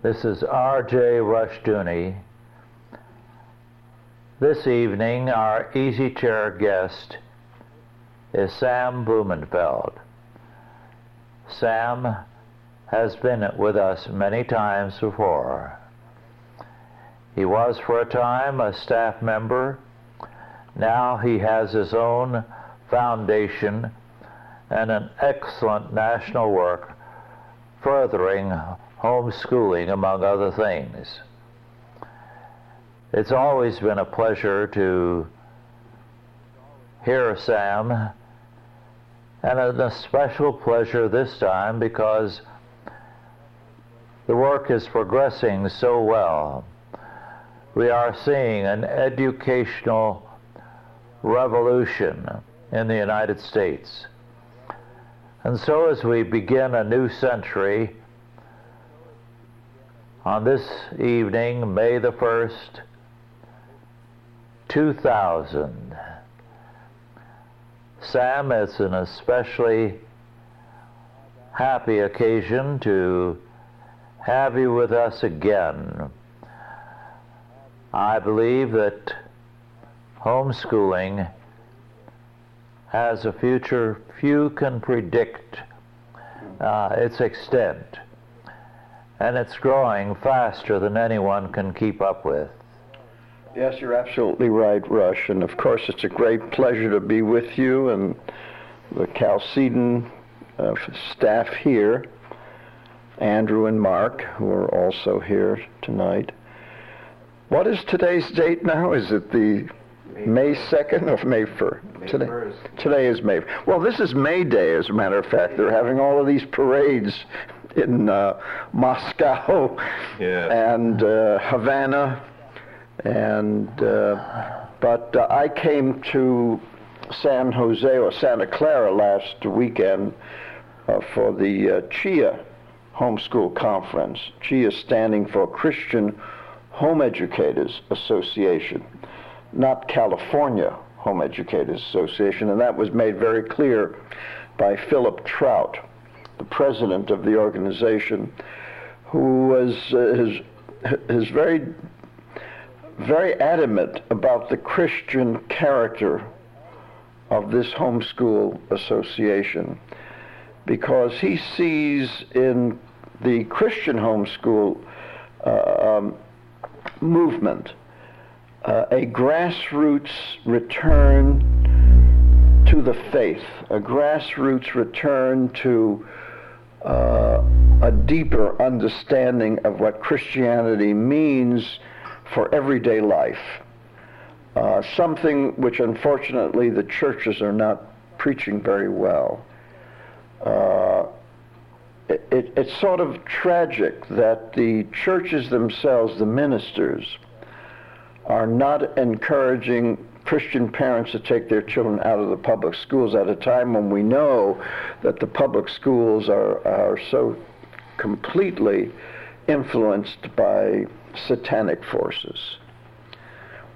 This is R. J. Rushdoony. This evening, our easy chair guest is Sam Blumenfeld. Sam has been with us many times before. He was for a time a staff member. Now he has his own foundation and an excellent national work furthering homeschooling, among other things. It's always been a pleasure to hear Sam, and a special pleasure this time because the work is progressing so well. We are seeing an educational revolution in the United States. And so as we begin a new century, on this evening, May the 1st, 2000, Sam, it's an especially happy occasion to have you with us again. I believe that homeschooling has a future few can predict its extent, and it's growing faster than anyone can keep up with. Yes, you're absolutely right, Rush, and of course it's a great pleasure to be with you and the Chalcedon staff here, Andrew and Mark, who are also here tonight. What is today's date now? Is it the May 2nd or May 1st? Today is May 1st. Well, this is May Day, as a matter of fact. They're having all of these parades in Moscow, yeah, and Havana, and but I came to San Jose or Santa Clara last weekend for the CHEA homeschool conference. CHEA standing for Christian Home Educators Association, not California Home Educators Association, and that was made very clear by Philip Trout, the president of the organization, who was is very, very adamant about the Christian character of this homeschool association, because he sees in the Christian homeschool movement a grassroots return to the faith, a grassroots return to a deeper understanding of what Christianity means for everyday life, something which unfortunately the churches are not preaching very well. It's sort of tragic that the churches themselves, the ministers, are not encouraging Christian parents to take their children out of the public schools at a time when we know that the public schools are so completely influenced by satanic forces.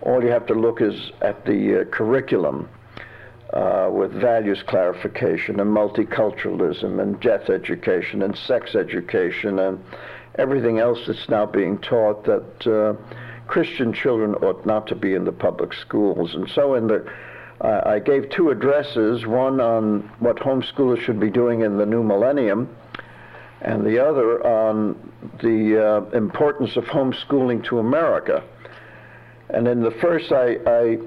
All you have to look is at the curriculum with values clarification and multiculturalism and death education and sex education and everything else that's now being taught, that Christian children ought not to be in the public schools. And so in the, I gave two addresses, one on what homeschoolers should be doing in the new millennium, and the other on the importance of homeschooling to America. And in the first, I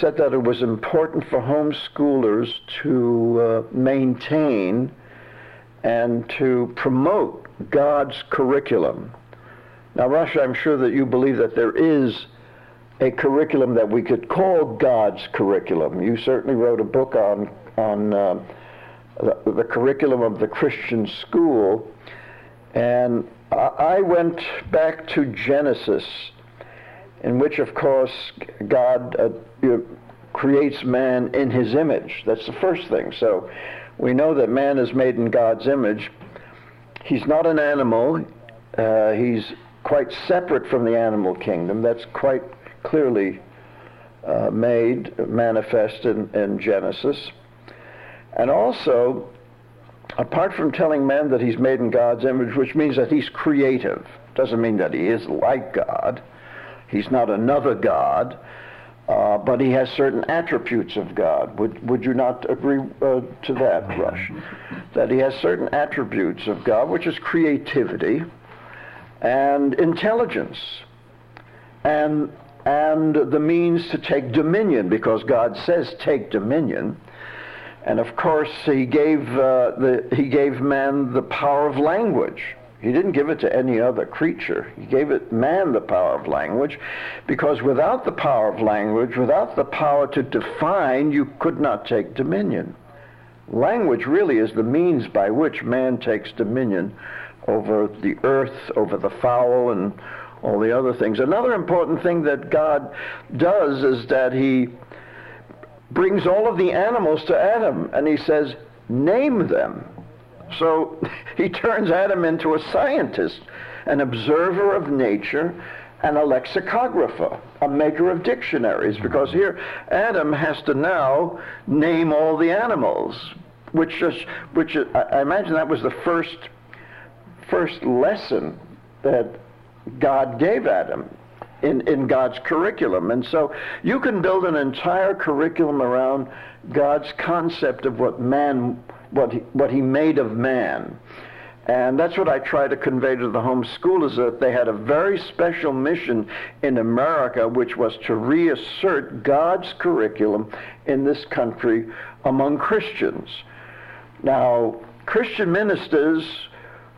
said that it was important for homeschoolers to maintain and to promote God's curriculum. Now, Rush, I'm sure that you believe that there is a curriculum that we could call God's curriculum. You certainly wrote a book on the curriculum of the Christian school. And I went back to Genesis, in which, of course, God creates man in his image. That's the first thing. So we know that man is made in God's image. He's not an animal. He's quite separate from the animal kingdom. That's quite clearly manifest in Genesis. And also, apart from telling man that he's made in God's image, which means that he's creative, doesn't mean that he is like God, he's not another God, but he has certain attributes of God. Would you not agree to that, Rush? That he has certain attributes of God, which is creativity and intelligence and the means to take dominion, because God says take dominion. And of course, he gave man the power of language. He didn't give it to any other creature. He gave it man the power of language, because without the power of language, without the power to define, you could not take dominion. Language really is the means by which man takes dominion over the earth, over the fowl, and all the other things. Another important thing that God does is that he brings all of the animals to Adam, and he says, name them. So he turns Adam into a scientist, an observer of nature, and a lexicographer, a maker of dictionaries, because here Adam has to now name all the animals, which I imagine that was the first lesson that God gave Adam in God's curriculum. And so you can build an entire curriculum around God's concept of what man, what he made of man. And that's what I try to convey to the homeschoolers, that they had a very special mission in America, which was to reassert God's curriculum in this country among Christians. Now, Christian ministers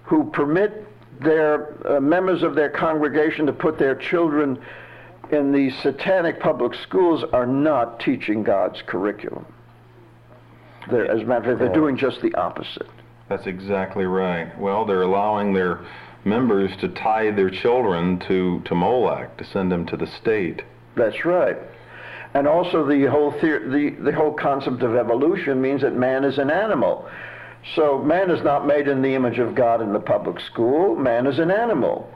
who permit their members of their congregation to put their children in these satanic public schools are not teaching God's curriculum. They're, as a matter of fact, they're doing just the opposite. That's exactly right. Well, they're allowing their members to tie their children to Molech, to send them to the state. That's right. And also the whole concept of evolution means that man is an animal. So man is not made in the image of God in the public school. Man is an animal,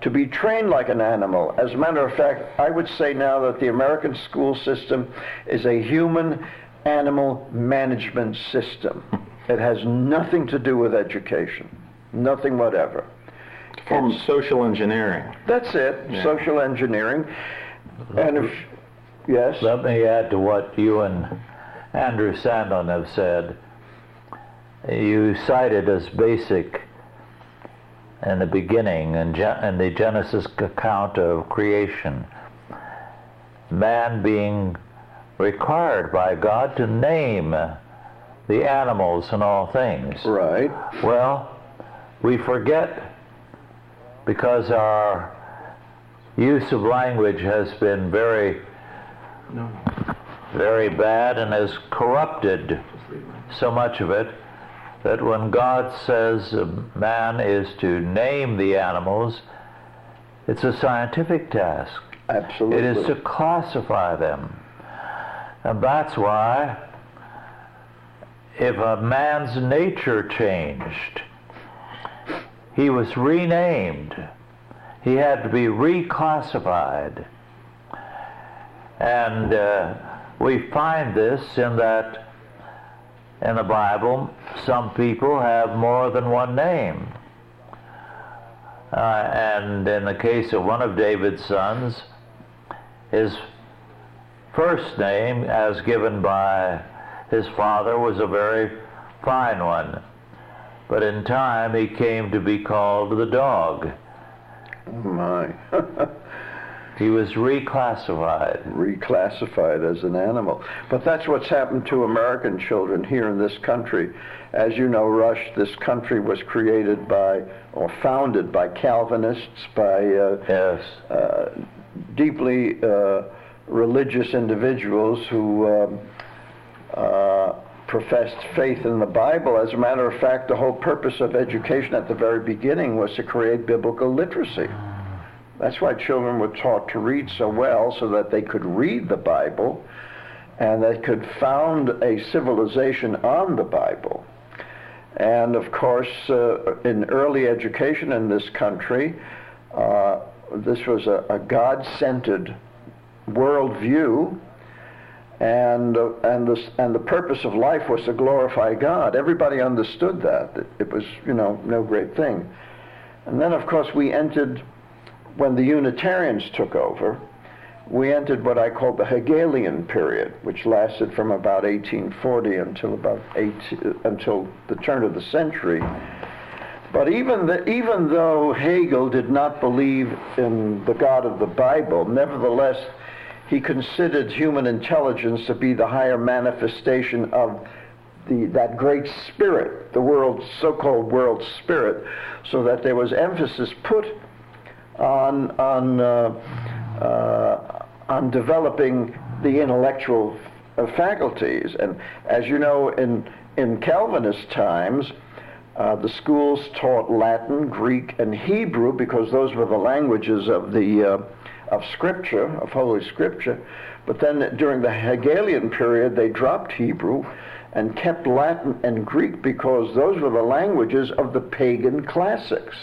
to be trained like an animal. As a matter of fact, I would say now that the American school system is a human-animal management system. It has nothing to do with education, nothing whatever. From social engineering. That's it, yeah. Social engineering. And if, yes? Let me add to what you and Andrew Sandlin have said. You cited as basic in the beginning, in the Genesis account of creation, man being required by God to name the animals and all things. Right. Well, we forget, because our use of language has been very bad and has corrupted so much of it, that when God says man is to name the animals, it's a scientific task. Absolutely. It is to classify them. And that's why if a man's nature changed, he was renamed. He had to be reclassified. And we find this in that in the Bible, some people have more than one name. And in the case of one of David's sons, his first name, as given by his father, was a very fine one. But in time, he came to be called the dog. Oh, my. He was reclassified. Reclassified as an animal. But that's what's happened to American children here in this country. As you know, Rush, this country was created by, or founded by Calvinists, by deeply religious individuals who professed faith in the Bible. As a matter of fact, the whole purpose of education at the very beginning was to create biblical literacy. That's why children were taught to read so well, so that they could read the Bible and they could found a civilization on the Bible. And of course, in early education in this country, this was a God-centered worldview, And the purpose of life was to glorify God. Everybody understood that it was, you know, no great thing. And then, of course, we entered, when the Unitarians took over, we entered what I call the Hegelian period, which lasted from about 1840 until until the turn of the century. But even though Hegel did not believe in the God of the Bible, nevertheless, he considered human intelligence to be the higher manifestation of that great spirit, the so-called world spirit, so that there was emphasis put on developing the intellectual faculties. And as you know, in Calvinist times, the schools taught Latin, Greek, and Hebrew, because those were the languages of Holy Scripture. But then during the Hegelian period, they dropped Hebrew and kept Latin and Greek, because those were the languages of the pagan classics.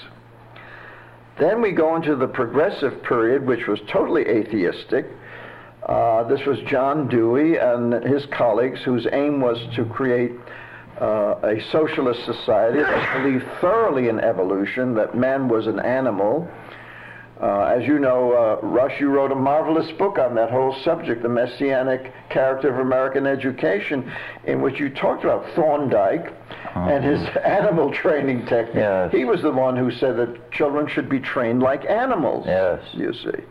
Then we go into the progressive period, which was totally atheistic. This was John Dewey and his colleagues, whose aim was to create a socialist society that believed thoroughly in evolution, that man was an animal. As you know, Rush, you wrote a marvelous book on that whole subject, The Messianic Character of American Education, in which you talked about Thorndike and his animal training technique. Yes. He was the one who said that children should be trained like animals, yes, you see.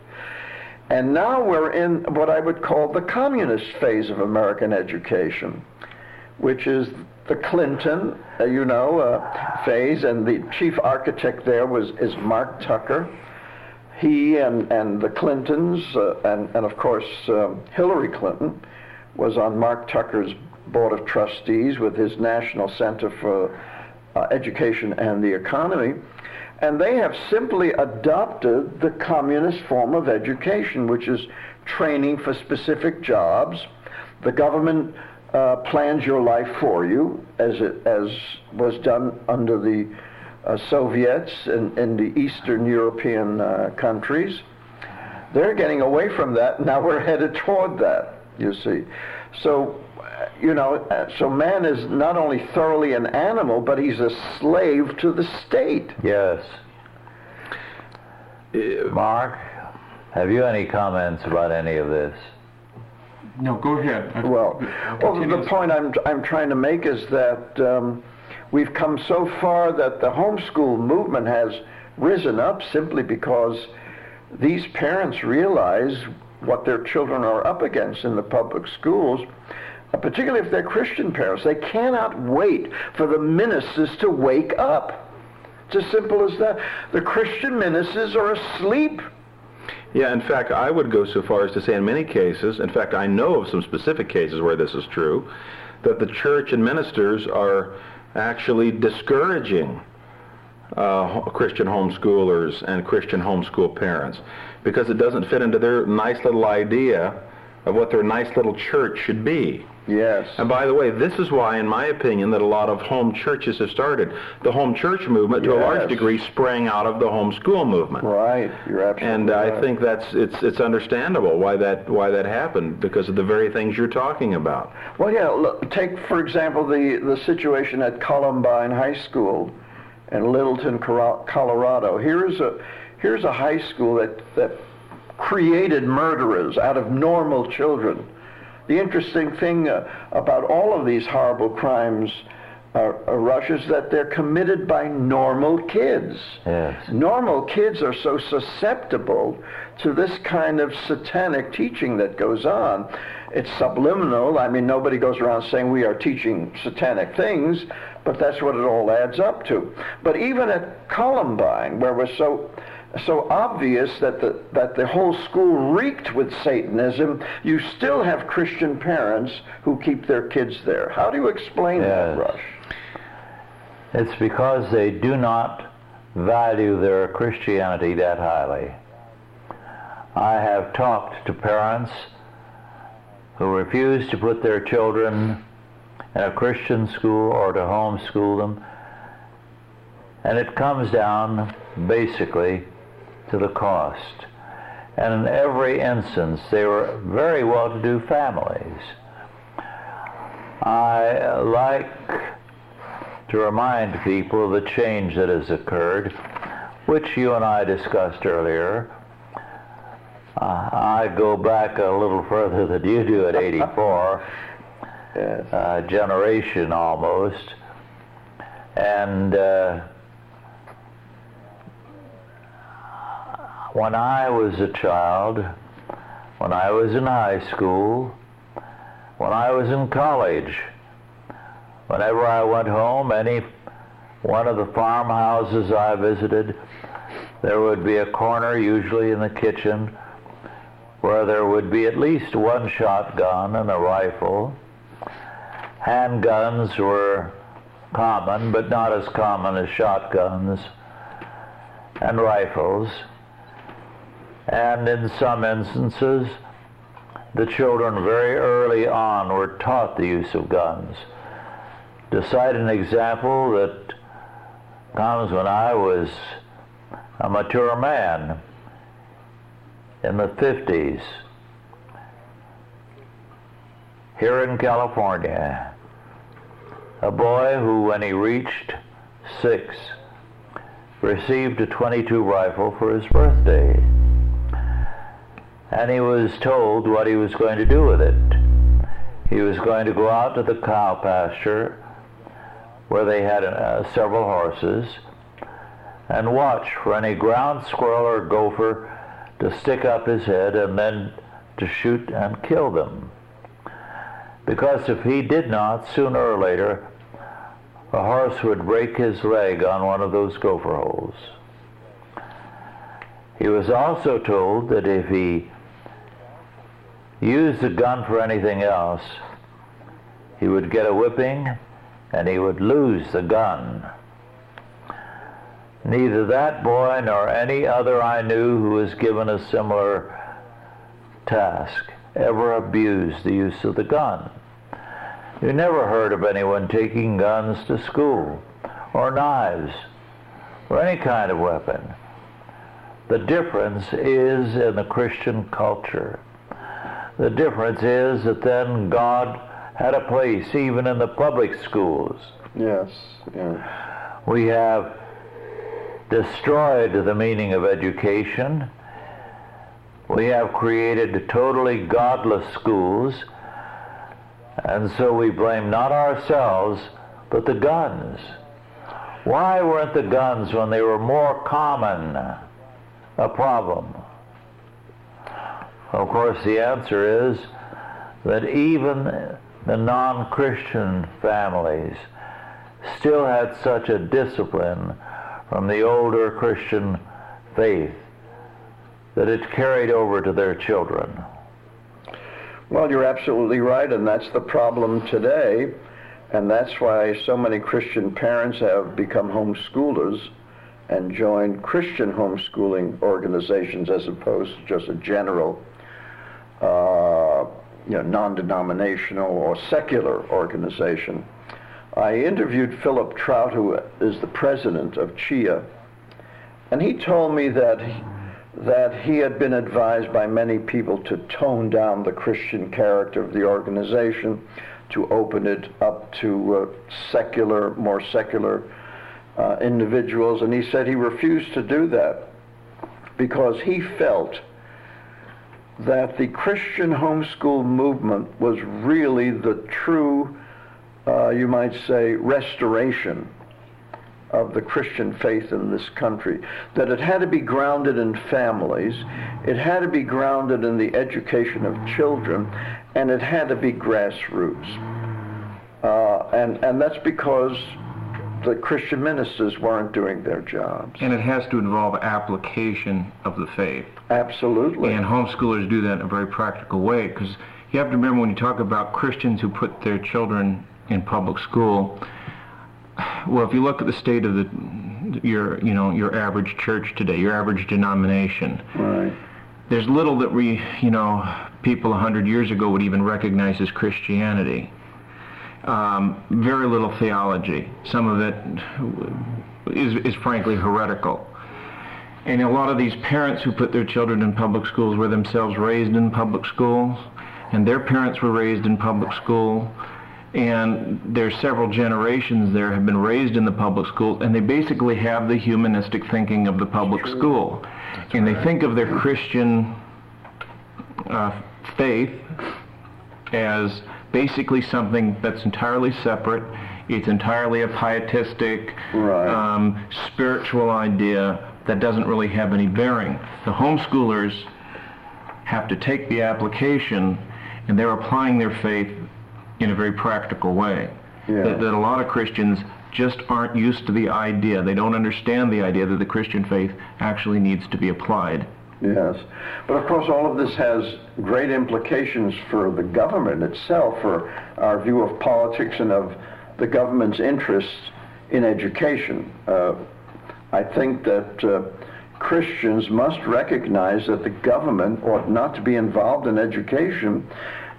And now we're in what I would call the communist phase of American education, which is the Clinton, phase, and the chief architect there is Mark Tucker. He and the Clintons, and of course Hillary Clinton, was on Mark Tucker's board of trustees with his National Center for Education and the Economy, and they have simply adopted the communist form of education, which is training for specific jobs. The government plans your life for you, as was done under the Soviets in the Eastern European countries. They're getting away from that. Now we're headed toward that, you see. So, so man is not only thoroughly an animal, but he's a slave to the state. Yes. Mark, have you any comments about any of this? No, go ahead. The point I'm trying to make is that we've come so far that the homeschool movement has risen up simply because these parents realize what their children are up against in the public schools, particularly if they're Christian parents. They cannot wait for the ministers to wake up. It's as simple as that. The Christian ministers are asleep. Yeah, in fact, I would go so far as to say in many cases, in fact, I know of some specific cases where this is true, that the church and ministers are actually discouraging Christian homeschoolers and Christian homeschool parents, because it doesn't fit into their nice little idea of what their nice little church should be. Yes. And by the way, this is why, in my opinion, that a lot of home churches have started. The home church movement, to a large degree, sprang out of the homeschool movement. Right. You're absolutely right. I think it's understandable why that happened, because of the very things you're talking about. Well, yeah. Look, take for example the situation at Columbine High School in Littleton, Colorado. Here's a high school that created murderers out of normal children. The interesting thing about all of these horrible crimes, Rush, is that they're committed by normal kids. Yes. Normal kids are so susceptible to this kind of satanic teaching that goes on. It's subliminal. I mean, nobody goes around saying we are teaching satanic things, but that's what it all adds up to. But even at Columbine, where we're so obvious that the whole school reeked with Satanism, you still have Christian parents who keep their kids there. How do you explain that, Rush? It's because they do not value their Christianity that highly. I have talked to parents who refuse to put their children in a Christian school or to homeschool them, and it comes down basically to the cost. and in every instance they were very well-to-do families. I like to remind people of the change that has occurred, which you and I discussed earlier. I go back a little further than you do at 84, yes. Generation almost, and when I was a child, when I was in high school, when I was in college, whenever I went home, any one of the farmhouses I visited, there would be a corner, usually in the kitchen, where there would be at least one shotgun and a rifle. Handguns were common, but not as common as shotguns and rifles. And in some instances, the children very early on were taught the use of guns. To cite an example that comes when I was a mature man in the 50s, here in California, a boy who, when he reached 6, received a .22 rifle for his birthday. And he was told what he was going to do with it. He was going to go out to the cow pasture where they had several horses, and watch for any ground squirrel or gopher to stick up his head and then to shoot and kill them. Because if he did not, sooner or later, a horse would break his leg on one of those gopher holes. He was also told that if he used the gun for anything else, he would get a whipping and he would lose the gun. Neither that boy nor any other I knew who was given a similar task ever abused the use of the gun. You never heard of anyone taking guns to school, or knives, or any kind of weapon. The difference is in the Christian culture. The difference is that then God had a place even in the public schools. Yes. Yeah. We have destroyed the meaning of education. We have created totally godless schools, and so we blame not ourselves but the guns. Why weren't the guns, when they were more common, a problem? Of course, the answer is that even the non-Christian families still had such a discipline from the older Christian faith that it carried over to their children. Well, you're absolutely right, and that's the problem today, and that's why so many Christian parents have become homeschoolers and joined Christian homeschooling organizations as opposed to just a general, non-denominational or secular organization. I interviewed Philip Trout, who is the president of CHIA, and he told me that he had been advised by many people to tone down the Christian character of the organization, to open it up to more secular individuals, and he said he refused to do that because he felt that the Christian homeschool movement was really the true, you might say, restoration of the Christian faith in this country, that it had to be grounded in families, it had to be grounded in the education of children, and it had to be grassroots. And that's because the Christian ministers weren't doing their jobs. And it has to involve application of the faith. Absolutely. And homeschoolers do that in a very practical way, because you have to remember, when you talk about Christians who put their children in public school, well, if you look at the state of your average church today, your average denomination, right, there's little that people 100 years ago would even recognize as Christianity. Very little theology. Some of it is frankly heretical. And a lot of these parents who put their children in public schools were themselves raised in public schools, and their parents were raised in public school, and there's several generations there have been raised in the public school, and they basically have the humanistic thinking of the public school. That's and right. They think of their Christian faith as basically something that's entirely separate. It's entirely a pietistic, right. Spiritual idea that doesn't really have any bearing. The homeschoolers have to take the application, and they're applying their faith in a very practical way. Yeah. That a lot of Christians just aren't used to the idea. They don't understand the idea that the Christian faith actually needs to be applied. Yes, but of course all of this has great implications for the government itself, for our view of politics and of the government's interests in education. I think that Christians must recognize that the government ought not to be involved in education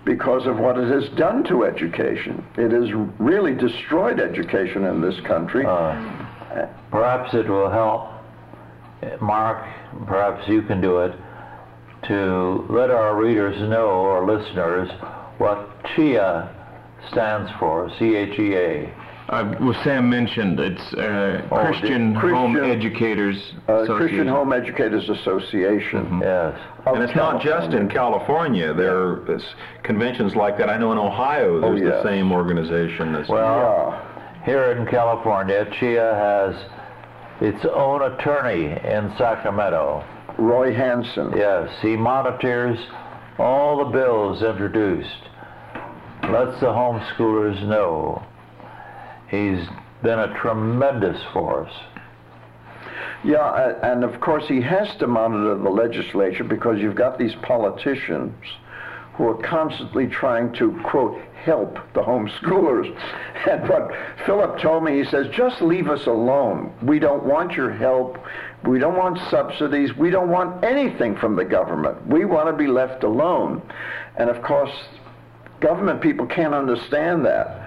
because of what it has done to education. It has really destroyed education in this country. Perhaps it will help, Mark, perhaps you can do it, to let our readers know, or listeners, what CHEA stands for, C-H-E-A. Well, Sam mentioned it's Christian Home Educators Association. Mm-hmm. Yes, and it's not just in California. There are conventions like that. I know in Ohio there's the same organization. Here in California, CHEA has its own attorney in Sacramento. Roy Hanson. Yes, he monitors all the bills introduced. Lets the homeschoolers know. He's been a tremendous force. Yeah, and of course he has to monitor the legislature because you've got these politicians who are constantly trying to, quote, help the homeschoolers. And what Philip told me, he says, just leave us alone. We don't want your help. We don't want subsidies. We don't want anything from the government. We want to be left alone. And of course, government people can't understand that.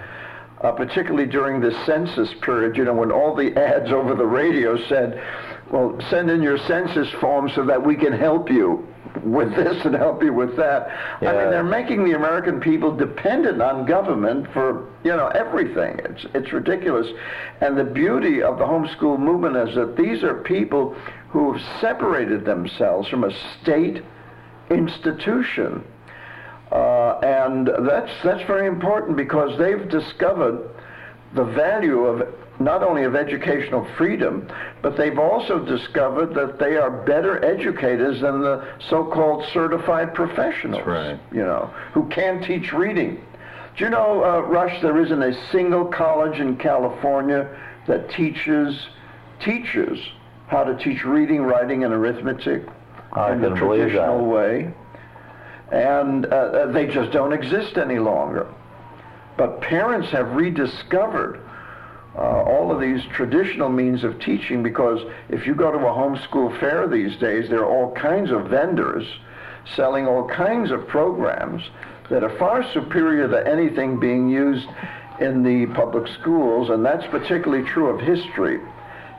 Particularly during this census period, you know, when all the ads over the radio said, well, send in your census form so that we can help you with this and help you with that. Yeah. I mean, they're making the American people dependent on government for, you know, everything. It's ridiculous. And the beauty of the homeschool movement is that these are people who have separated themselves from a state institution. And that's very important because they've discovered the value of not only of educational freedom, but they've also discovered that they are better educators than the so-called certified professionals, right. You know, who can't teach reading. Do you know, Rush, there isn't a single college in California that teaches how to teach reading, writing, and arithmetic in the traditional way. And they just don't exist any longer. But parents have rediscovered all of these traditional means of teaching, because if you go to a homeschool fair these days, there are all kinds of vendors selling all kinds of programs that are far superior to anything being used in the public schools, and that's particularly true of history.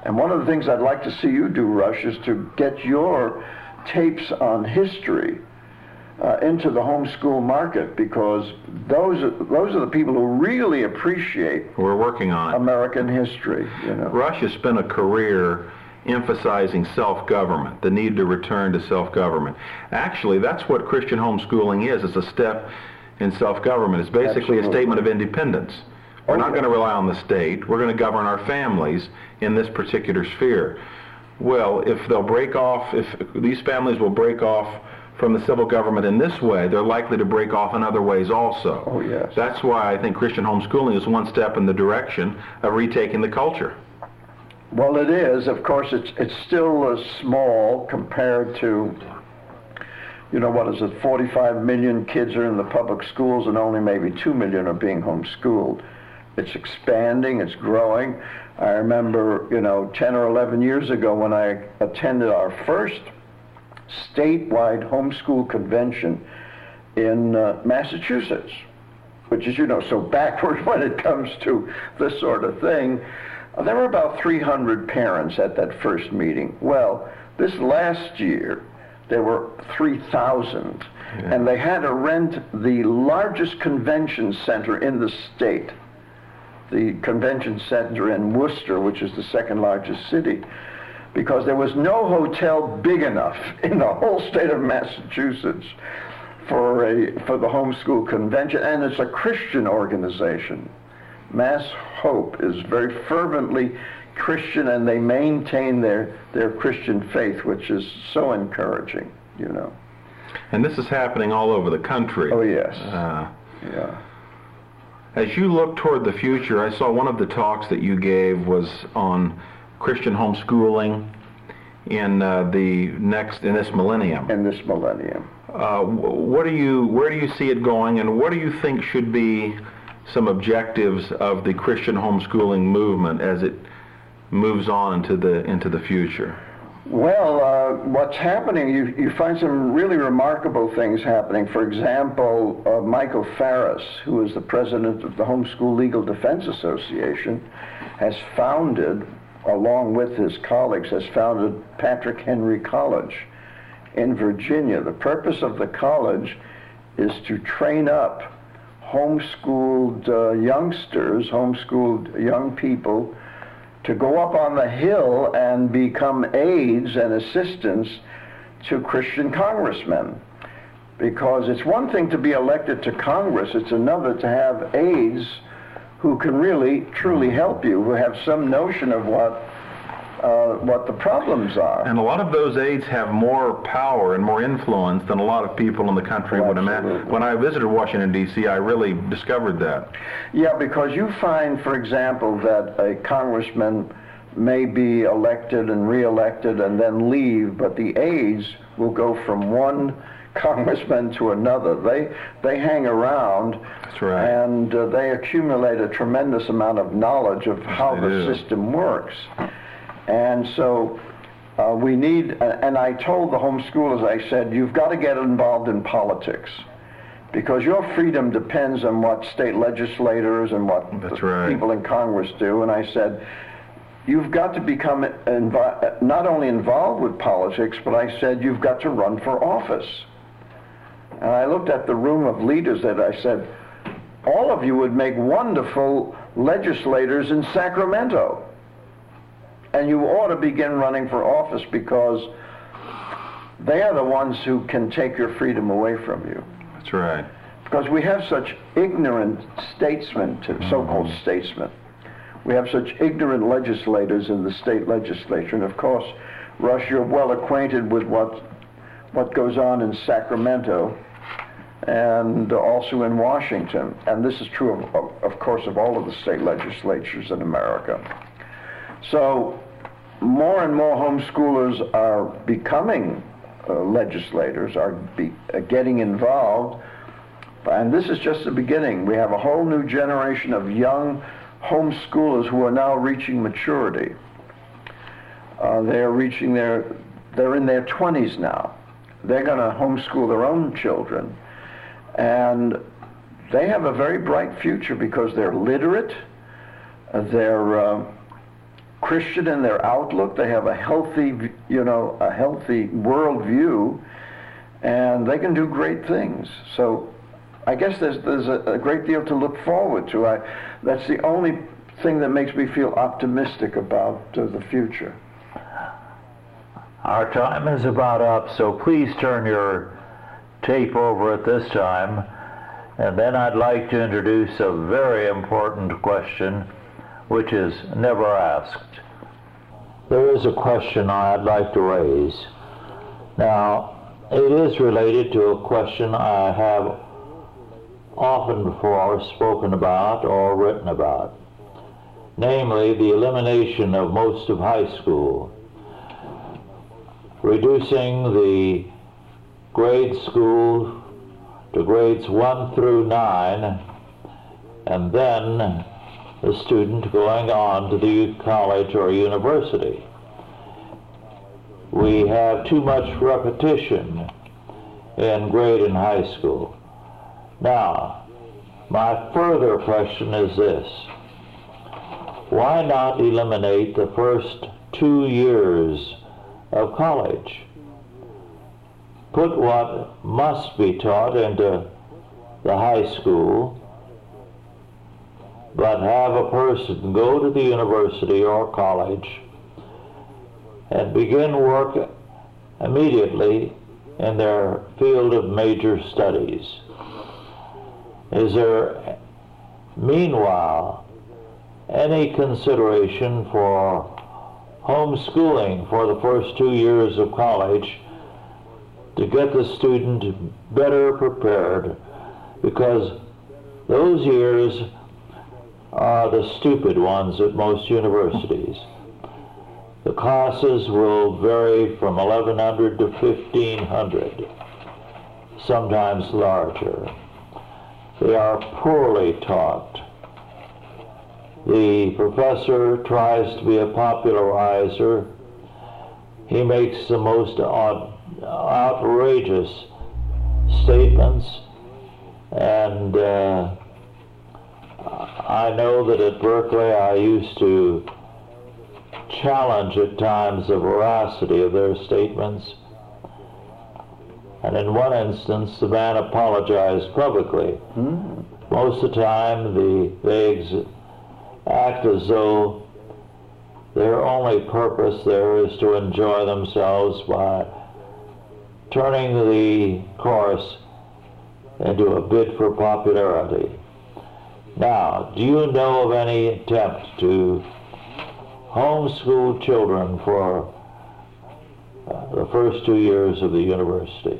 And one of the things I'd like to see you do, Rush, is to get your tapes on history into the homeschool market, because those are the people who really appreciate American history. You know. Rush has spent a career emphasizing self-government, the need to return to self-government. Actually, that's what Christian homeschooling is. It's a step in self-government. It's basically a statement of independence. We're not going to rely on the state. We're going to govern our families in this particular sphere. Well, if these families will break off from the civil government in this way, they're likely to break off in other ways also. Oh, yes. That's why I think Christian homeschooling is one step in the direction of retaking the culture. Well, it is. Of course, it's still small compared to, you know, what is it, 45 million kids are in the public schools and only maybe 2 million are being homeschooled. It's expanding, it's growing. I remember, you know, 10 or 11 years ago when I attended our first statewide homeschool convention in Massachusetts, which is, you know, so backward when it comes to this sort of thing. There were about 300 parents at that first meeting. Well, this last year, there were 3,000, and they had to rent the largest convention center in the state, the convention center in Worcester, which is the second largest city, because there was no hotel big enough in the whole state of Massachusetts for the homeschool convention. And it's a Christian organization. Mass Hope is very fervently Christian, and they maintain their Christian faith, which is so encouraging, you know. And this is happening all over the country. Oh, yes. Yeah. As you look toward the future, I saw one of the talks that you gave was on Christian homeschooling in this millennium. In this millennium. Where do you see it going, and what do you think should be some objectives of the Christian homeschooling movement as it moves on into the future? Well, what's happening, you find some really remarkable things happening. For example, Michael Farris, who is the president of the Homeschool Legal Defense Association, has founded, along with his colleagues, has founded Patrick Henry College in Virginia. The purpose of the college is to train up homeschooled youngsters, homeschooled young people, to go up on the Hill and become aides and assistants to Christian congressmen. Because it's one thing to be elected to Congress, it's another to have aides who can really, truly help you, who have some notion of what the problems are. And a lot of those aides have more power and more influence than a lot of people in the country would imagine. When I visited Washington, D.C., I really discovered that. Yeah, because you find, for example, that a congressman may be elected and re-elected and then leave, but the aides will go from one congressman to another. They hang around. That's right. And they accumulate a tremendous amount of knowledge of how the system works. And so we need, and I told the homeschoolers, I said, you've got to get involved in politics, because your freedom depends on what state legislators and what people in Congress do. And I said, you've got to become not only involved with politics, but I said, you've got to run for office. And I looked at the room of leaders that I said, all of you would make wonderful legislators in Sacramento. And you ought to begin running for office, because they are the ones who can take your freedom away from you. That's right. Because we have such ignorant statesmen, so-called statesmen. We have such ignorant legislators in the state legislature. And of course, Rush, you're well acquainted with what goes on in Sacramento and also in Washington. And this is true, of course, of all of the state legislatures in America. So more and more homeschoolers are becoming legislators, are getting involved, and this is just the beginning. We have a whole new generation of young homeschoolers who are now reaching maturity. They're reaching they're in their 20s now. They're going to homeschool their own children, and they have a very bright future, because they're literate, they're Christian in their outlook. They have a healthy, a healthy worldview, and they can do great things. So I guess there's a great deal to look forward to. That's the only thing that makes me feel optimistic about the future. Our time is about up, so please turn your tape over at this time. And then I'd like to introduce a very important question, which is never asked. There is a question I'd like to raise. Now, it is related to a question I have often before spoken about or written about, namely the elimination of most of high school, reducing the grade school to grades 1 through 9, and then the student going on to the college or university. We have too much repetition in grade in high school. Now, my further question is this. why not eliminate the first 2 years of college? Put what must be taught into the high school, but have a person go to the university or college and begin work immediately in their field of major studies. Is there, meanwhile, any consideration for homeschooling for the first 2 years of college to get the student better prepared, because those years are the stupid ones at most universities. The classes will vary from 1,100 to 1,500, sometimes larger. They are poorly taught. The professor tries to be a popularizer. He makes the most outrageous statements, and I know that at Berkeley I used to challenge at times the veracity of their statements, and in one instance the man apologized publicly. Most of the time they act as though their only purpose there is to enjoy themselves by turning the course into a bid for popularity. Now, do you know of any attempt to homeschool children for the first 2 years of the university?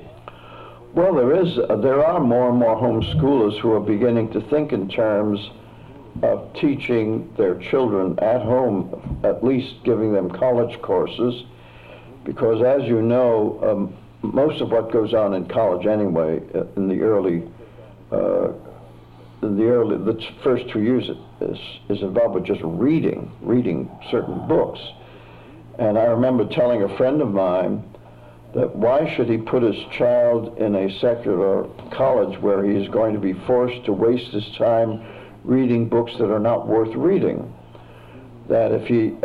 Well, there are more and more homeschoolers who are beginning to think in terms of teaching their children at home, at least giving them college courses, because as you know, most of what goes on in college anyway, the first 2 years is involved with just reading certain books. And I remember telling a friend of mine that why should he put his child in a secular college where he is going to be forced to waste his time reading books that are not worth reading? That if he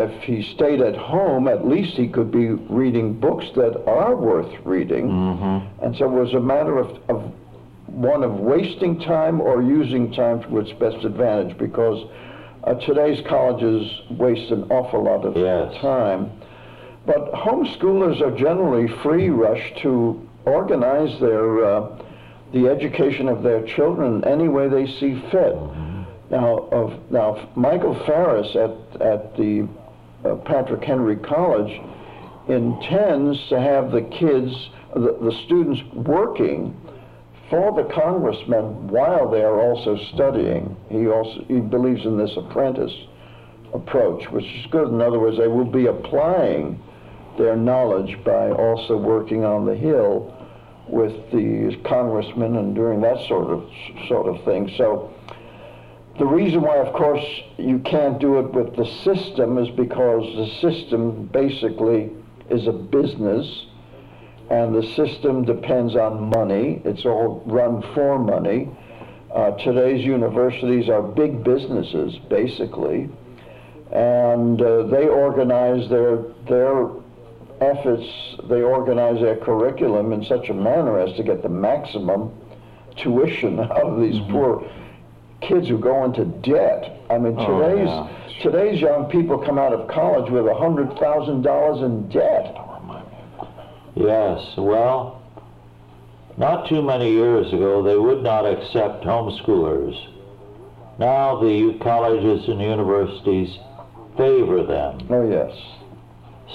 stayed at home, at least he could be reading books that are worth reading. And so it was a matter of wasting time or using time to its best advantage, because today's colleges waste an awful lot of time. But homeschoolers are generally free, Rush, to organize their the education of their children any way they see fit. Now, Michael Farris at the Patrick Henry College intends to have the kids, the students working for the congressmen while they are also studying. He believes in this apprentice approach, which is good. In other words, they will be applying their knowledge by also working on the Hill with the congressmen and doing that sort of thing. So. The reason why, of course, you can't do it with the system is because the system basically is a business, and the system depends on money. It's all run for money. Today's universities are big businesses, basically, and they organize their efforts, they organize their curriculum in such a manner as to get the maximum tuition out of these poor kids who go into debt. I mean, today's young people come out of college with $100,000 in debt. Yes, well, not too many years ago they would not accept homeschoolers. Now the colleges and universities favor them. Oh, yes.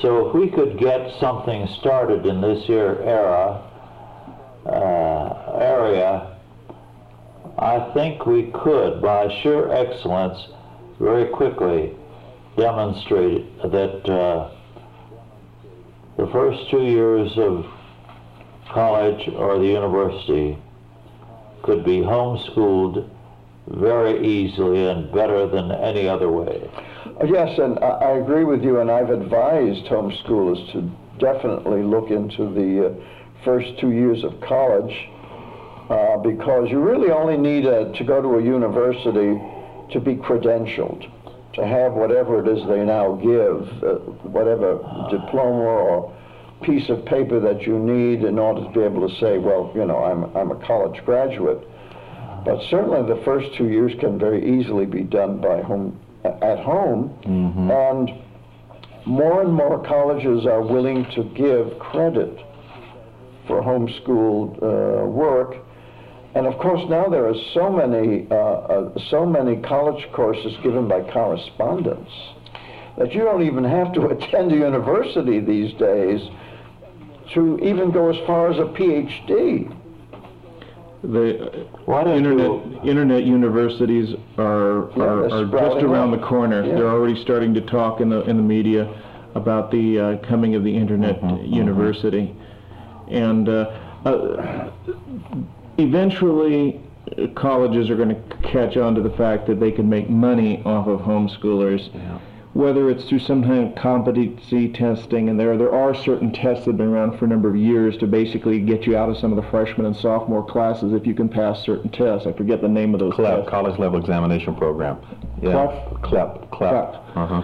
So if we could get something started in this here area, I think we could, by sheer excellence, very quickly demonstrate that the first 2 years of college or the university could be homeschooled very easily and better than any other way. Yes, and I agree with you, and I've advised homeschoolers to definitely look into the first 2 years of college. Because you really only need to go to a university to be credentialed, to have whatever it is they now give, whatever diploma or piece of paper that you need in order to be able to say, well, you know, I'm a college graduate. But certainly the first 2 years can very easily be done by home, at home. Mm-hmm. And more colleges are willing to give credit for homeschooled work. And of course now there are so many college courses given by correspondence that you don't even have to attend a university these days to even go as far as a PhD. The internet universities are just around the corner. Yeah. They're already starting to talk in the media about the coming of the internet university. Mm-hmm. And eventually colleges are going to catch on to the fact that they can make money off of homeschoolers. Yeah. Whether it's through some kind of competency testing, and there are certain tests that have been around for a number of years to basically get you out of some of the freshman and sophomore classes if you can pass certain tests. I forget the name of those tests. College Level Examination Program. Yeah. CLEP. Uh-huh.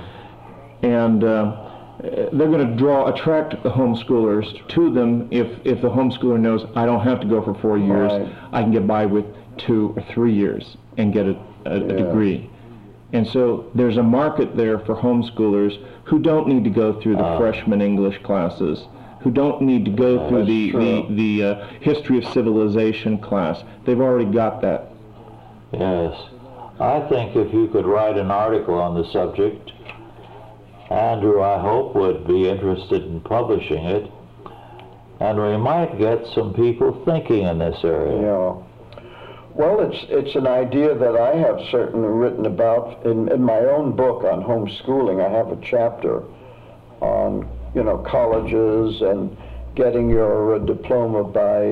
And they're going to attract the homeschoolers to them if the homeschooler knows, I don't have to go for 4 years. Right. I can get by with 2 or 3 years and get a degree. And so there's a market there for homeschoolers who don't need to go through the freshman English classes, who don't need to go through the history of civilization class. They've already got that. Yes. I think if you could write an article on the subject, Andrew, I hope, would be interested in publishing it, and we might get some people thinking in this area. Yeah. Well, it's an idea that I have certainly written about in my own book on homeschooling. I have a chapter on, you know, colleges and getting your diploma by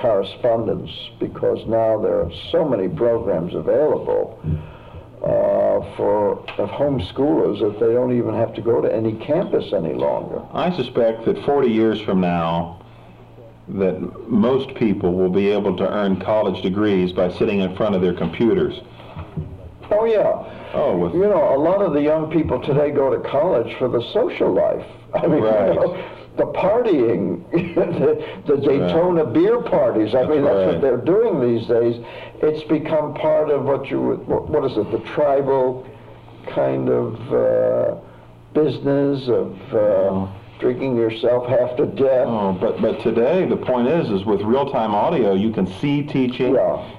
correspondence, because now there are so many programs available for homeschoolers that they don't even have to go to any campus any longer. I suspect that 40 years from now, that most people will be able to earn college degrees by sitting in front of their computers. Oh, yeah. Oh, well, you know, a lot of the young people today go to college for the social life. I mean, right. You know, the partying, the Daytona beer parties. I mean, that's what they're doing these days. It's become part of the tribal kind of business of drinking yourself half to death. Oh, but today the point is with real-time audio you can see teaching,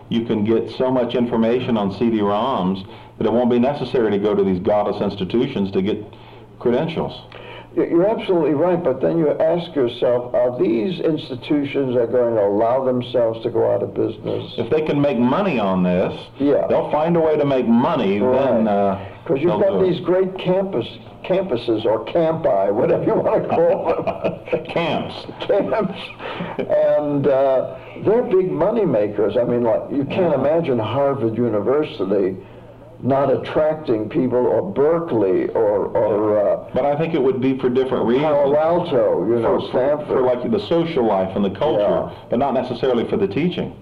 you can get so much information on CD-ROMs that it won't be necessary to go to these godless institutions to get credentials. You're absolutely right, but then you ask yourself, are these institutions are going to allow themselves to go out of business? If they can make money on this, they'll find a way to make money, then... Because you've got these great campuses, or campi, whatever you want to call them. Camps. And they're big money makers. I mean, like, you can't imagine Harvard University not attracting people, or Berkeley, or but I think it would be for different reasons. Palo Alto, you know, Stanford. For like the social life and the culture, but not necessarily for the teaching.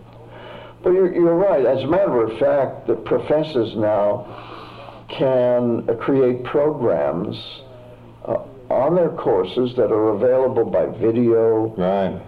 But you're right. As a matter of fact, the professors now can create programs on their courses that are available by video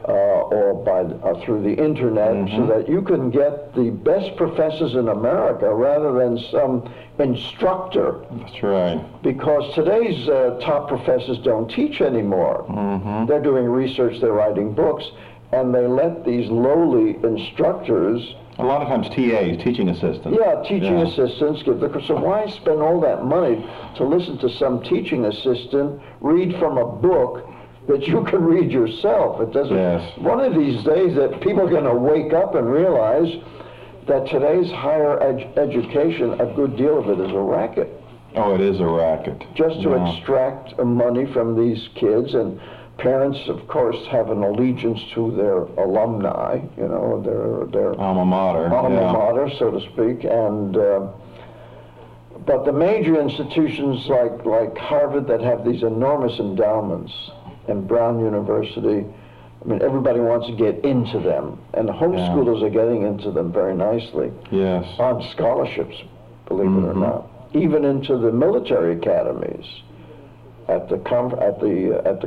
or by through the internet, so that you can get the best professors in America rather than some instructor. That's right. Because today's top professors don't teach anymore. Mm-hmm. They're doing research, they're writing books, and they let these lowly instructors... A lot of times TAs, teaching assistants. Yeah, teaching assistants. So why spend all that money to listen to some teaching assistant read from a book that you can read yourself? It doesn't. Yes. One of these days that people are going to wake up and realize that today's higher education, a good deal of it is a racket. Oh, it is a racket. Just to extract money from these kids, and parents, of course, have an allegiance to their alumni, you know, their alma mater, so to speak. And but the major institutions like Harvard that have these enormous endowments, and Brown University, I mean, everybody wants to get into them, and homeschoolers are getting into them very nicely. Yes. On scholarships, believe it or not. even into the military academies. At the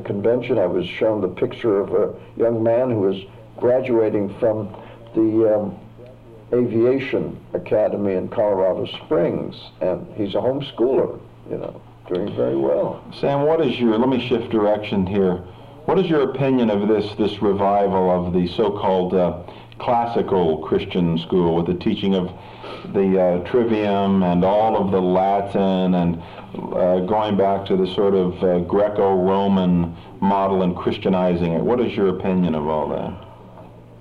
convention, I was shown the picture of a young man who was graduating from the aviation academy in Colorado Springs, and he's a homeschooler, you know, doing very well. Sam, what is your, let me shift direction here, what is your opinion of this revival of the so-called classical Christian school with the teaching of the Trivium and all of the Latin and going back to the sort of Greco-Roman model and Christianizing it? What is your opinion of all that?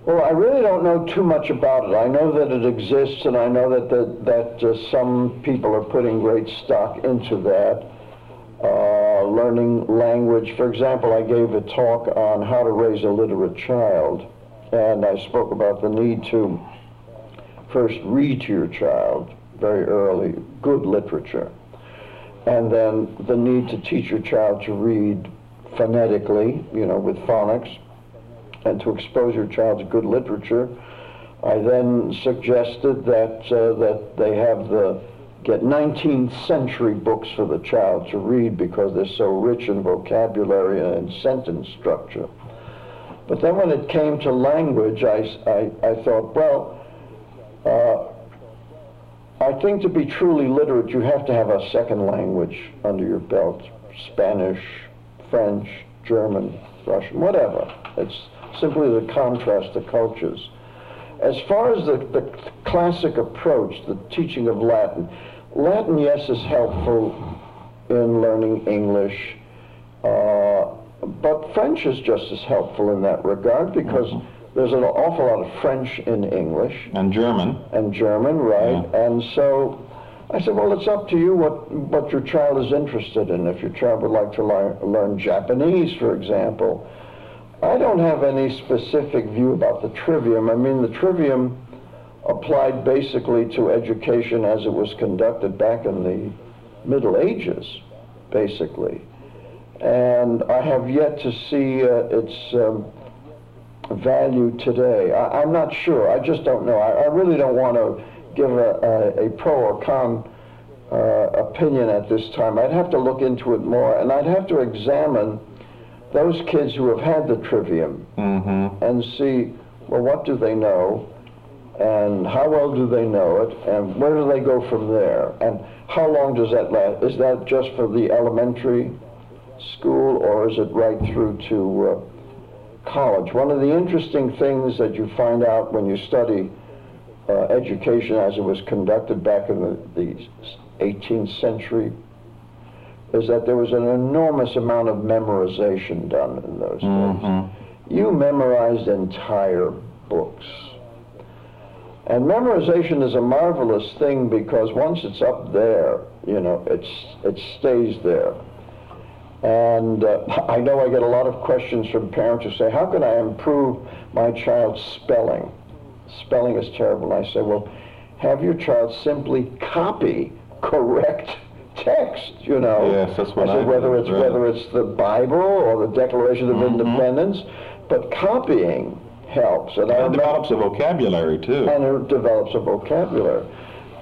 Well, I really don't know too much about it. I know that it exists, and I know that some people are putting great stock into that. Learning language. For example, I gave a talk on how to raise a literate child, and I spoke about the need to first read to your child very early, good literature, and then the need to teach your child to read phonetically, you know, with phonics, and to expose your child to good literature. I then suggested that they have get 19th century books for the child to read because they're so rich in vocabulary and sentence structure. But then when it came to language, I thought, well, I think to be truly literate, you have to have a second language under your belt: Spanish, French, German, Russian, whatever. It's simply the contrast of cultures. As far as the classic approach, the teaching of Latin, yes, is helpful in learning English, but French is just as helpful in that regard, because there's an awful lot of French in English. And German. And German, right. Yeah. And so I said, well, it's up to you what your child is interested in. If your child would like to learn Japanese, for example, I don't have any specific view about the Trivium. I mean, the Trivium applied basically to education as it was conducted back in the Middle Ages, basically. And I have yet to see its value today. I'm not sure. I just don't know. I really don't want to give a pro or con opinion at this time. I'd have to look into it more, and I'd have to examine those kids who have had the Trivium and see, well, what do they know, and how well do they know it, and where do they go from there, and how long does that last? Is that just for the elementary school, or is it right through to college? One of the interesting things that you find out when you study education as it was conducted back in the 18th century is that there was an enormous amount of memorization done in those days. You memorized entire books. And memorization is a marvelous thing, because once it's up there, you know, it stays there. And I know I get a lot of questions from parents who say, how can I improve my child's spelling? Spelling is terrible. And I say, well, have your child simply copy correct text, you know. Yes, that's what I said, whether it's the Bible or the Declaration of Independence, but copying helps. And it develops a vocabulary, too. And it develops a vocabulary.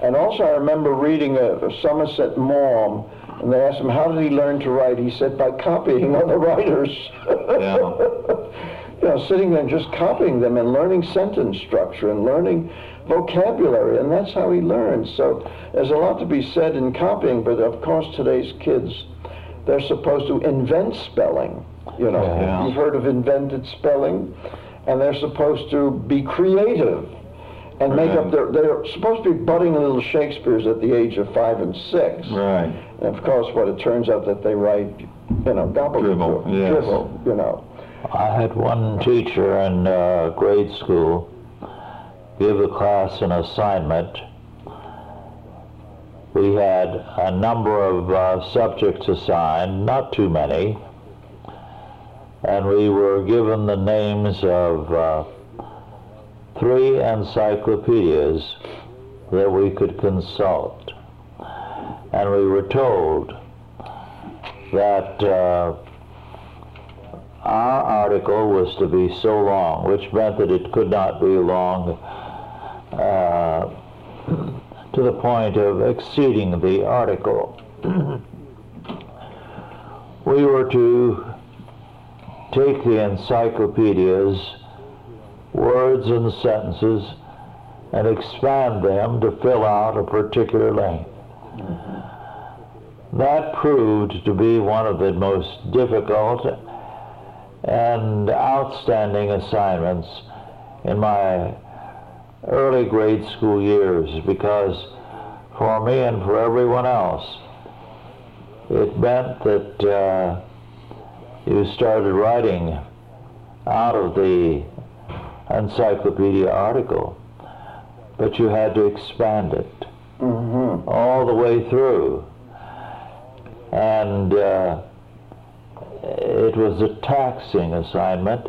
And also I remember reading a Somerset Maugham, and they asked him, how did he learn to write? He said, by copying other writers. You know, sitting there and just copying them and learning sentence structure and learning vocabulary, and that's how he learns. So there's a lot to be said in copying, but of course today's kids, they're supposed to invent spelling. You know, you've heard of invented spelling, and they're supposed to be creative and make up they're supposed to be budding little Shakespeare's at the age of 5 and 6. Right. And of course, what it turns out that they write, you know, gobbledygook, dribble, you know. I had one teacher in grade school give a class an assignment. We had a number of subjects assigned, not too many, and we were given the names of 3 encyclopedias that we could consult. And we were told that our article was to be so long, which meant that it could not be long to the point of exceeding the article. We were to take the encyclopedias, words and sentences, and expand them to fill out a particular length. That proved to be one of the most difficult and outstanding assignments in my early grade school years, because for me and for everyone else, it meant that you started writing out of the encyclopedia article, but you had to expand it all the way through. And it was a taxing assignment,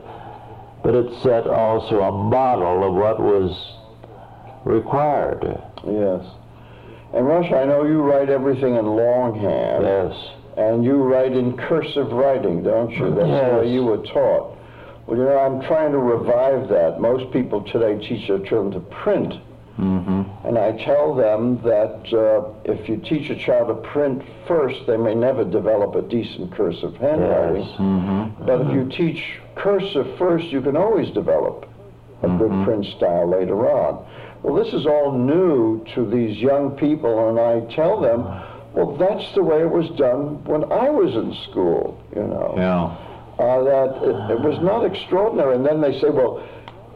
but it set also a model of what was required. Yes. And Rush, I know you write everything in longhand. Yes. And you write in cursive writing, don't you? That's the way you were taught. Well, you know, I'm trying to revive that. Most people today teach their children to print. And I tell them that if you teach a child to print first, they may never develop a decent cursive handwriting. But if you teach cursive first, you can always develop a good print style later on. Well, this is all new to these young people, and I tell them, well, that's the way it was done when I was in school, you know. That it was not extraordinary. And then they say, well,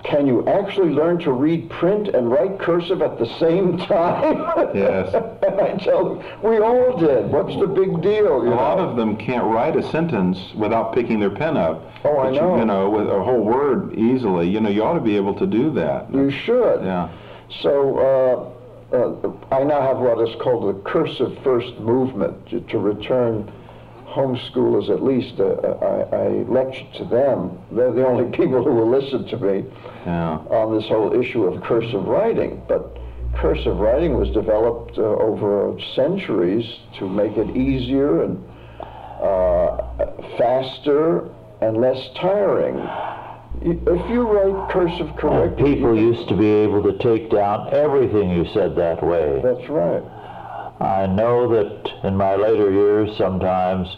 can you actually learn to read print and write cursive at the same time? Yes. And I tell them, we all did. What's the big deal? You know? Lot of them can't write a sentence without picking their pen up. Oh, I know. You know, with a whole word easily. You know, you ought to be able to do that. You should. Yeah. So I now have what is called the cursive first movement to return homeschoolers, at least I lecture to them. They're the only people who will listen to me on this whole issue of cursive writing. But cursive writing was developed over centuries to make it easier and faster and less tiring. If you write cursive correctly... People used to be able to take down everything you said that way. That's right. I know that in my later years, sometimes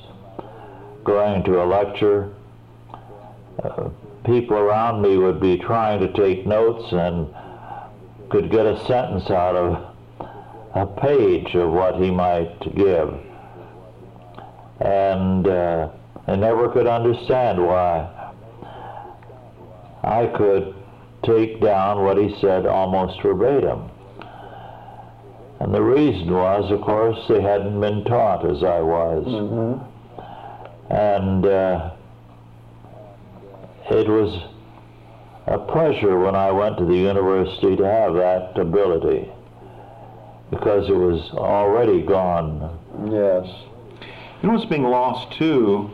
going to a lecture, people around me would be trying to take notes and could get a sentence out of a page of what he might give. And I never could understand why I could take down what he said almost verbatim. And the reason was, of course, they hadn't been taught as I was. And it was a pleasure when I went to the university to have that ability, because it was already gone. You know what's being lost, too,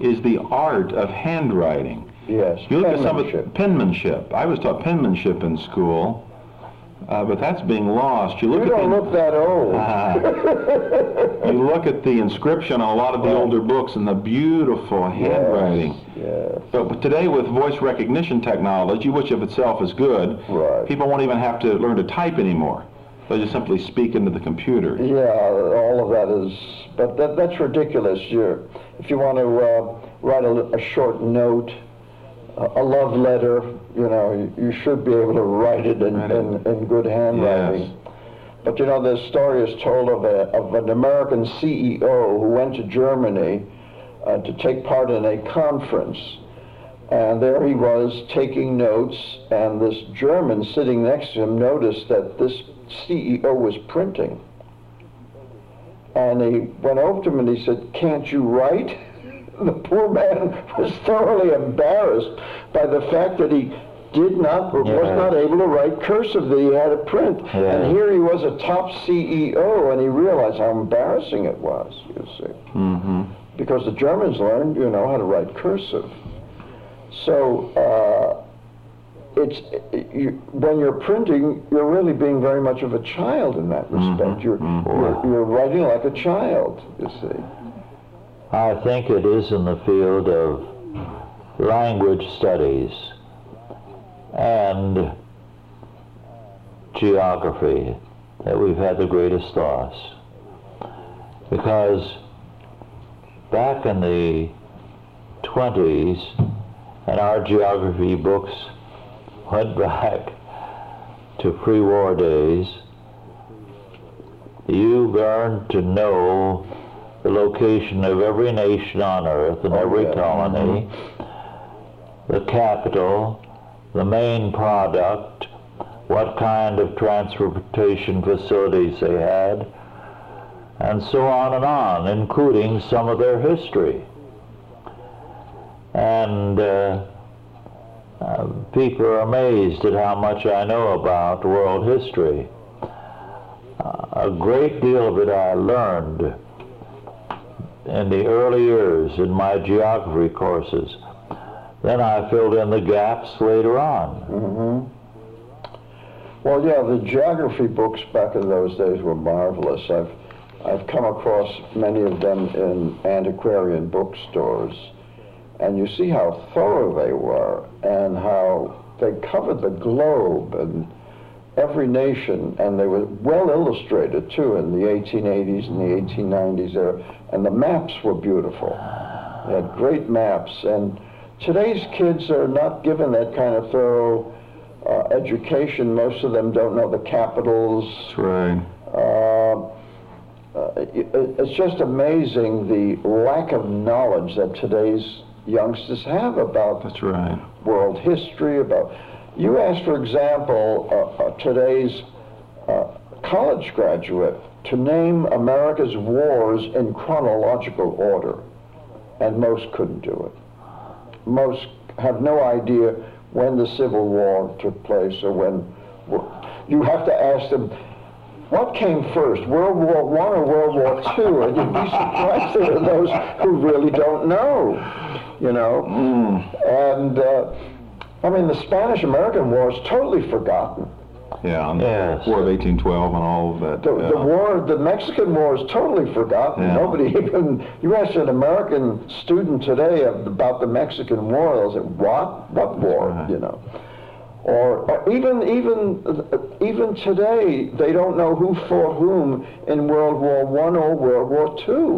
is the art of handwriting. You look at some of the penmanship. I was taught penmanship in school, but that's being lost. You don't look that old. You look at the inscription on a lot of the older books and the beautiful handwriting. But today with voice recognition technology, which of itself is good, people won't even have to learn to type anymore. They'll just simply speak into the computer. All of that is, but that's ridiculous. If you want to write a short note, a love letter, you know, you should be able to write it in good handwriting. But you know, this story is told of an American CEO who went to Germany to take part in a conference. And there he was taking notes, and this German sitting next to him noticed that this CEO was printing. And he went over to him and he said, "Can't you write?" The poor man was thoroughly embarrassed by the fact that he did not, was not able to write cursive, that he had to print. And here he was, a top CEO, and he realized how embarrassing it was, you see. Because the Germans learned, you know, how to write cursive. So when you're printing, you're really being very much of a child in that respect. You're writing like a child, you see. I think it is in the field of language studies and geography that we've had the greatest loss. Because back in the 20s, and our geography books went back to pre-war days, you learned to know the location of every nation on earth and every colony, the capital, the main product, what kind of transportation facilities they had, and so on, including some of their history. And people are amazed at how much I know about world history. A great deal of it I learned in the early years in my geography courses. Then I filled in the gaps later on. Mm-hmm. Well, yeah, the geography books back in those days were marvelous. I've come across many of them in antiquarian bookstores. And you see how thorough they were and how they covered the globe and every nation, and they were well illustrated too in the 1880s and the 1890s there, and the maps were beautiful. They had great maps, and today's kids are not given that kind of thorough education. Most of them don't know the capitals. That's right. It's just amazing the lack of knowledge that today's youngsters have about That's right. world history. About you asked, for example, today's college graduate to name America's wars in chronological order, and most couldn't do it. Most have no idea when the Civil War took place or when. You have to ask them, what came first, World War I or World War II? And you'd be surprised there are those who really don't know, you know. And I mean, the Spanish-American War is totally forgotten. Yeah, and the War of 1812 and all of that. The Mexican War is totally forgotten. Yeah. Nobody even, you ask an American student today about the Mexican War, they'll say, what? What war, right. you know? Or even today, they don't know who fought whom in World War I or World War II.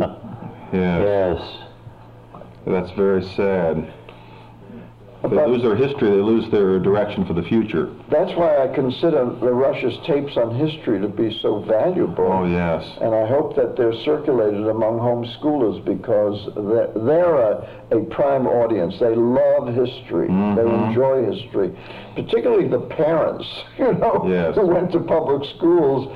Yes. That's very sad. They lose their history, they lose their direction for the future. That's why I consider the Rush's tapes on history to be so valuable. Oh, yes. And I hope that they're circulated among homeschoolers, because they're a prime audience. They love history. Mm-hmm. They enjoy history. Particularly the parents, you know, yes. who went to public schools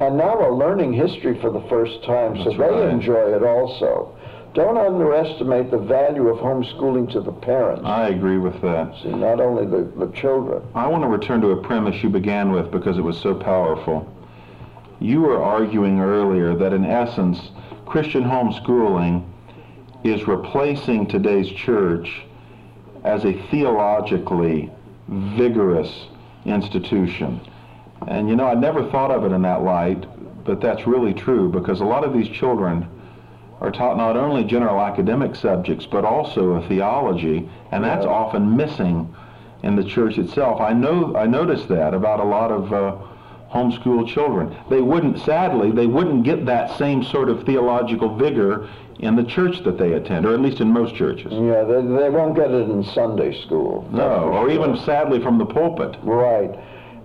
and now are learning history for the first time, That's so right. they enjoy it also. Don't underestimate the value of homeschooling to the parents. I agree with that. See, not only the children. I want to return to a premise you began with because it was so powerful. You were arguing earlier that in essence, Christian homeschooling is replacing today's church as a theologically vigorous institution. And you know, I never thought of it in that light, but that's really true, because a lot of these children are taught not only general academic subjects, but also a theology, and that's often missing in the church itself. I noticed that about a lot of homeschool children. Sadly, they wouldn't get that same sort of theological vigor in the church that they attend, or at least in most churches. Yeah, they won't get it in Sunday school. No, or even sadly from the pulpit. Right.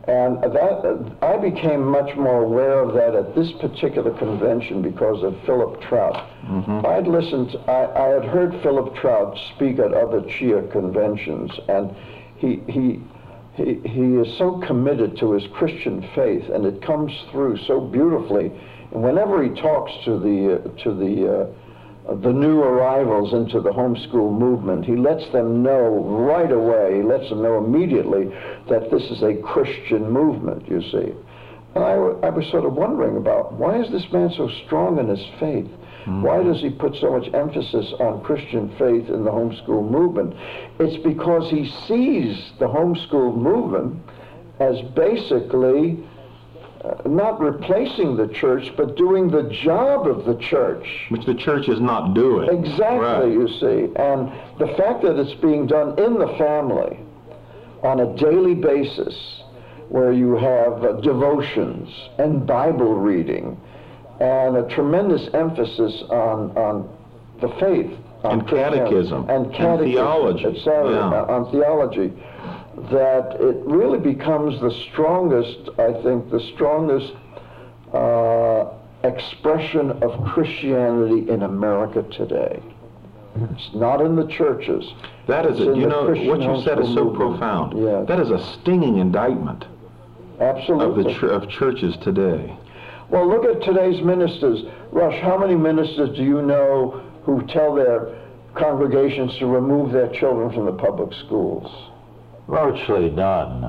And that, I became much more aware of that at this particular convention because of Philip Trout. Mm-hmm. I had heard Philip Trout speak at other Chia conventions, and he is so committed to his Christian faith, and it comes through so beautifully. And whenever he talks to the new arrivals into the homeschool movement, he lets them know right away, he lets them know immediately that this is a Christian movement, you see. And I was sort of wondering about, why is this man so strong in his faith? Mm-hmm. Why does he put so much emphasis on Christian faith in the homeschool movement? It's because he sees the homeschool movement as basically not replacing the church, but doing the job of the church. Which the church is not doing. Exactly, right. You see. And the fact that it's being done in the family on a daily basis where you have devotions and Bible reading and a tremendous emphasis on the faith. On catechism. And catechism. And theology. Etc., yeah. On theology. That it really becomes the strongest, I think, the strongest expression of Christianity in America today. It's not in the churches. That is it. You know, what you said is so profound. Yes. That is a stinging indictment. Absolutely. Of churches today. Well, look at today's ministers. Rush, how many ministers do you know who tell their congregations to remove their children from the public schools? Largely none.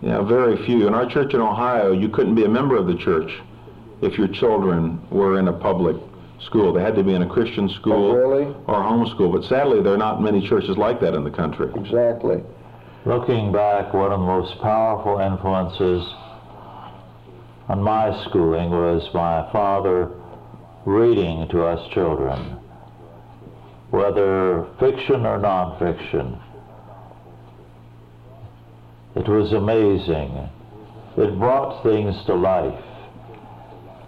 Yeah, very few. In our church in Ohio, you couldn't be a member of the church if your children were in a public school. They had to be in a Christian school or homeschool. But sadly, there are not many churches like that in the country. Exactly. Looking back, one of the most powerful influences on my schooling was my father reading to us children, whether fiction or nonfiction. It was amazing. It brought things to life.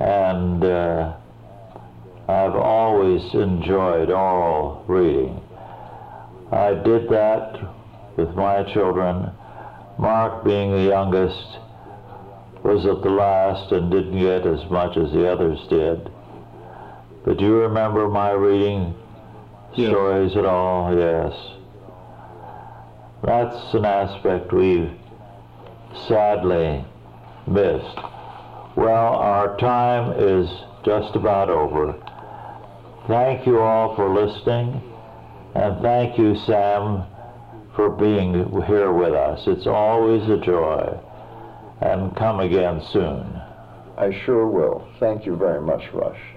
And I've always enjoyed oral reading. I did that with my children. Mark, being the youngest, was at the last and didn't get as much as the others did. But do you remember my reading stories at all? Yes. That's an aspect we've sadly missed. Well, our time is just about over. Thank you all for listening, and thank you, Sam, for being here with us. It's always a joy, and come again soon. I sure will. Thank you very much, Rush.